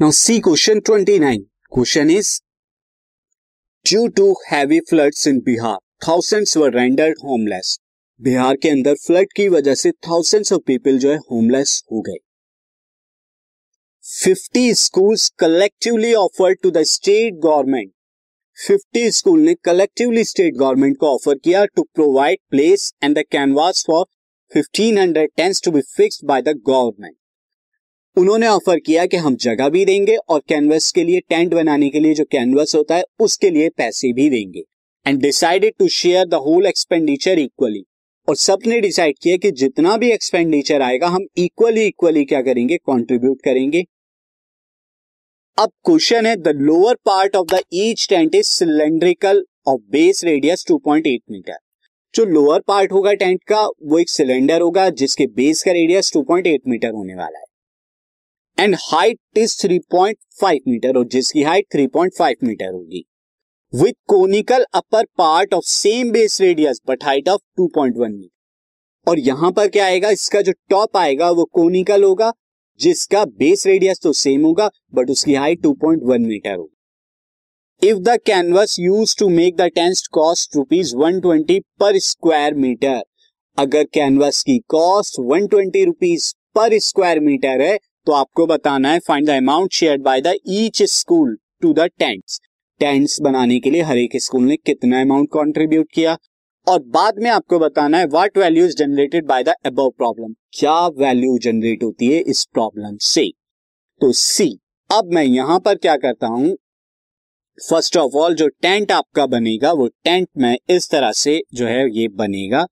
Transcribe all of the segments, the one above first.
Now see question 29. Question is due to heavy floods in Bihar thousands were rendered homeless. Bihar के अंदर flood की वजह से थाउजेंड्स ऑफ पीपल जो है होमलेस हो गए. 50 schools collectively offered to the state government. 50 school ने कलेक्टिवली स्टेट गवर्नमेंट को ऑफर किया to provide place and the canvas for 1500 tents to be fixed by the government. उन्होंने ऑफर किया कि हम जगह भी देंगे और कैनवस के लिए, टेंट बनाने के लिए जो कैनवस होता है उसके लिए पैसे भी देंगे. And decided to share the whole expenditure equally. और सबने डिसाइड किया कि जितना भी एक्सपेंडिचर आएगा हम इक्वली क्या करेंगे, कंट्रीब्यूट करेंगे. अब क्वेश्चन है the lower part of the each tent is cylindrical of base radius 2.8 metre. जो लोअर पार्ट होगा टेंट का वो एक सिलेंडर होगा जिसके बेस का रेडियस 2.8 मीटर होने वाला है. एंड हाइट इज 3.5 मीटर और जिसकी हाइट 3.5 मीटर होगी. With conical upper part of same base radius but height of 2.1 metre. और यहां पर क्या आएगा, इसका जो टॉप आएगा वो कोनिकल होगा जिसका बेस रेडियस तो सेम होगा बट उसकी हाइट 2.1 मीटर होगी. If the canvas use to make the tent cost ₹120 पर स्क्वायर मीटर. अगर कैनवस की कॉस्ट ₹120 पर स्क्वायर मीटर है तो आपको बताना है find the amount shared by the each school to the tents. Tents बनाने के लिए हर एक स्कूल ने कितना अमाउंट कंट्रीब्यूट किया. और बाद में आपको बताना है what value is generated by the above problem. क्या वैल्यू जनरेट होती है इस प्रॉब्लम से. तो सी, अब मैं यहां पर क्या करता हूं, फर्स्ट ऑफ ऑल जो टेंट आपका बनेगा वो टेंट में इस तरह से जो है ये बनेगा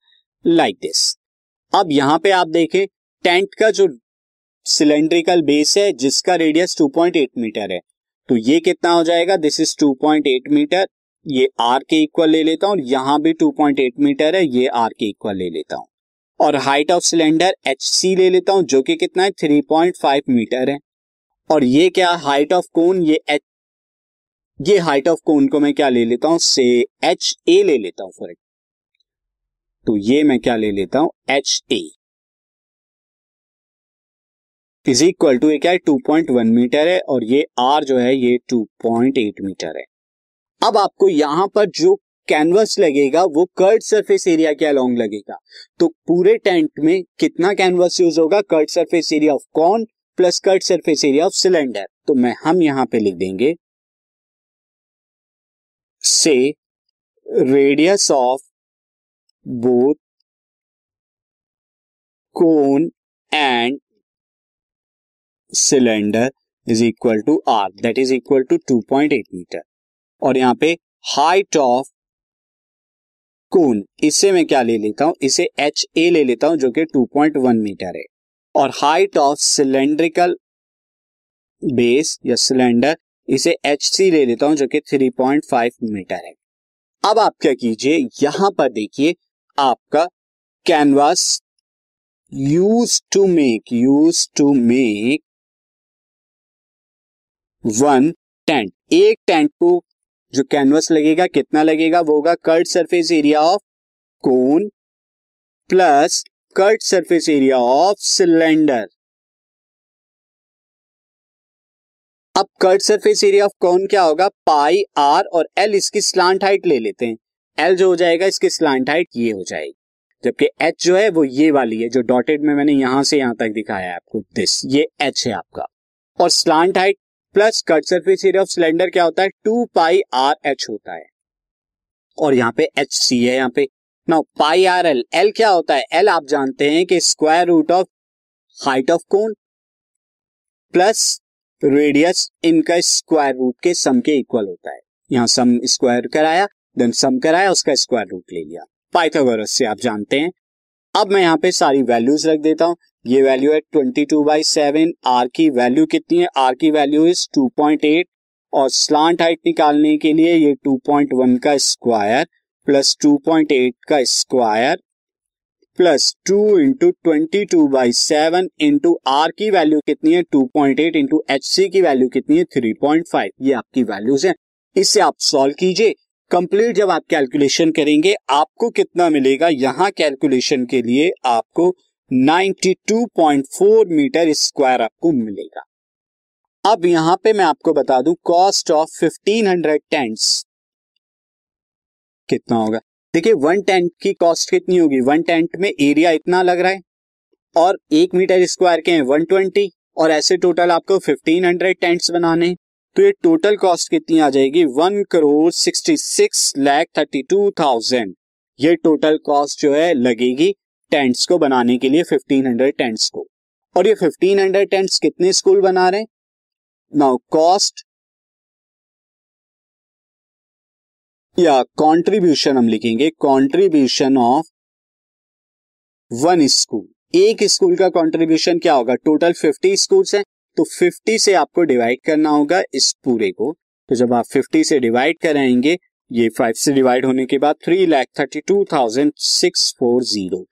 लाइक दिस. अब यहां पे आप देखें टेंट का जो सिलेंड्रिकल बेस है जिसका रेडियस 2.8 मीटर है तो ये कितना हो जाएगा, दिस इज 2.8 मीटर. ये आर के इक्वल ले लेता हूं. यहां भी 2.8 मीटर है, ये आर के इक्वल ले लेता हूं. और height of cylinder H C ले लेता हूं जो कि कितना है 3.5 मीटर है. और ये क्या हाइट ऑफ कोन, ये हाइट ऑफ कोन को मैं क्या ले लेता हूं, से एच ए ले लेता हूं फॉर इट. तो ये मैं क्या ले लेता हूं H A is equal to, ये क्या है 2.1 मीटर है. और ये आर जो है ये 2.8 मीटर है. अब आपको यहां पर जो कैनवस लगेगा वो कर्व्ड सरफेस एरिया के अलोंग लगेगा. तो पूरे टेंट में कितना कैनवस यूज होगा, curved surface area of cone plus curved surface area of cylinder. तो मैं हम यहां पे लिख देंगे say radius of both cone and cylinder is equal to R, that is equal to 2.8 metre. और यहां पे हाइट ऑफ कोन, इससे मैं क्या ले लेता हूं, इसे एच ए ले लेता हूं जो कि 2.1 मीटर है. और हाइट ऑफ सिलेंड्रिकल बेस या सिलेंडर, इसे एच सी ले लेता हूं जो कि 3.5 मीटर है. अब आप क्या कीजिए, यहां पर देखिए आपका canvas use to make one tent. एक टेंट को जो कैनवस लगेगा कितना लगेगा, वो होगा curved surface area of cone plus curved surface area of cylinder. अब curved surface area of cone क्या होगा, पाई आर और एल इसकी स्लांट हाइट ले लेते हैं. एल जो हो जाएगा इसकी स्लांट हाइट ये हो जाएगी, जबकि एच जो है वो ये वाली है जो डॉटेड में मैंने यहां से यहां तक दिखाया है आपको, दिस ये एच है आपका. और slant height plus curved surface area of cylinder क्या होता है 2πRh होता है. और यहाँ पे HC है यहाँ पे. नाउ πRL, L क्या होता है, L आप जानते हैं कि square root of height of cone plus radius इनका स्क्वायर रूट के सम के इक्वल होता है. यहाँ सम स्क्वायर कराया, देन सम कराया, उसका स्क्वायर रूट ले लिया. पाइथागोरस से आप जानते हैं. अब मैं यहाँ पे सारी वैल्यूज रख देता हूँ. ये वैल्यू है 22/7. आर की वैल्यू कितनी है, आर की वैल्यू इज 2.8. और स्लांट हाइट निकालने के लिए ये 2.1 का स्क्वायर प्लस 2.8 का square plus 2 into 22/7 into R की वैल्यू कितनी है 2.8 इंटू एच सी की वैल्यू कितनी है 3.5. ये आपकी वैल्यूज हैं. इससे आप सॉल्व कीजिए. कंप्लीट जब आप कैलकुलेशन करेंगे आपको कितना मिलेगा, यहाँ कैलकुलेशन के लिए आपको 92.4 मीटर स्क्वायर आपको मिलेगा. अब यहां पे मैं आपको बता दूं कॉस्ट ऑफ 1500 टेंट्स कितना होगा। देखिए वन टेंट की कॉस्ट कितनी होगी, वन टेंट में एरिया इतना लग रहा है और 1 मीटर स्क्वायर के हैं 120 और ऐसे टोटल आपको 1500 टेंट्स बनाने, तो ये टोटल कॉस्ट कितनी आ जाएगी 1,66,32,000। ये टोटल कॉस्ट जो है लगेगी टेंट्स को बनाने के लिए 1500 टेंट्स को। और ये 1500 टेंट्स कितने स्कूल बना रहे हैं। नाउ कॉस्ट या कंट्रीब्यूशन हम लिखेंगे, कंट्रीब्यूशन ऑफ वन स्कूल। एक स्कूल का कंट्रीब्यूशन क्या होगा, टोटल 50 स्कूल्स हैं तो 50 से आपको डिवाइड करना होगा इस पूरे को। तो जब आप 50 से डिवाइड कराएंगे, ये 5 से डिवाइड होने के बाद 3,32,640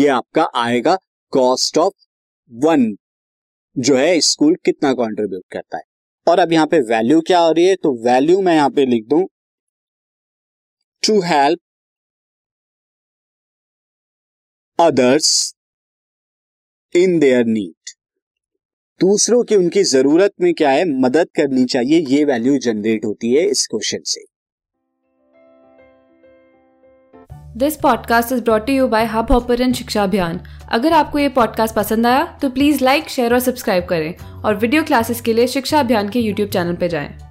ये आपका आएगा कॉस्ट ऑफ वन जो है स्कूल कितना कंट्रीब्यूट करता है। और अब यहाँ पे वैल्यू क्या हो रही है, तो वैल्यू मैं यहाँ पे लिख दूं to help others in their need. दूसरों की उनकी जरूरत में क्या है, मदद करनी चाहिए, ये वैल्यू जनरेट होती है इस क्वेश्चन से। This podcast is brought to you by hub hopper and Shiksha Abhiyan. अगर आपको ये पॉडकास्ट पसंद आया तो प्लीज़ लाइक, शेयर और सब्सक्राइब करें और वीडियो क्लासेस के लिए शिक्षा अभियान के YouTube चैनल पर जाएं।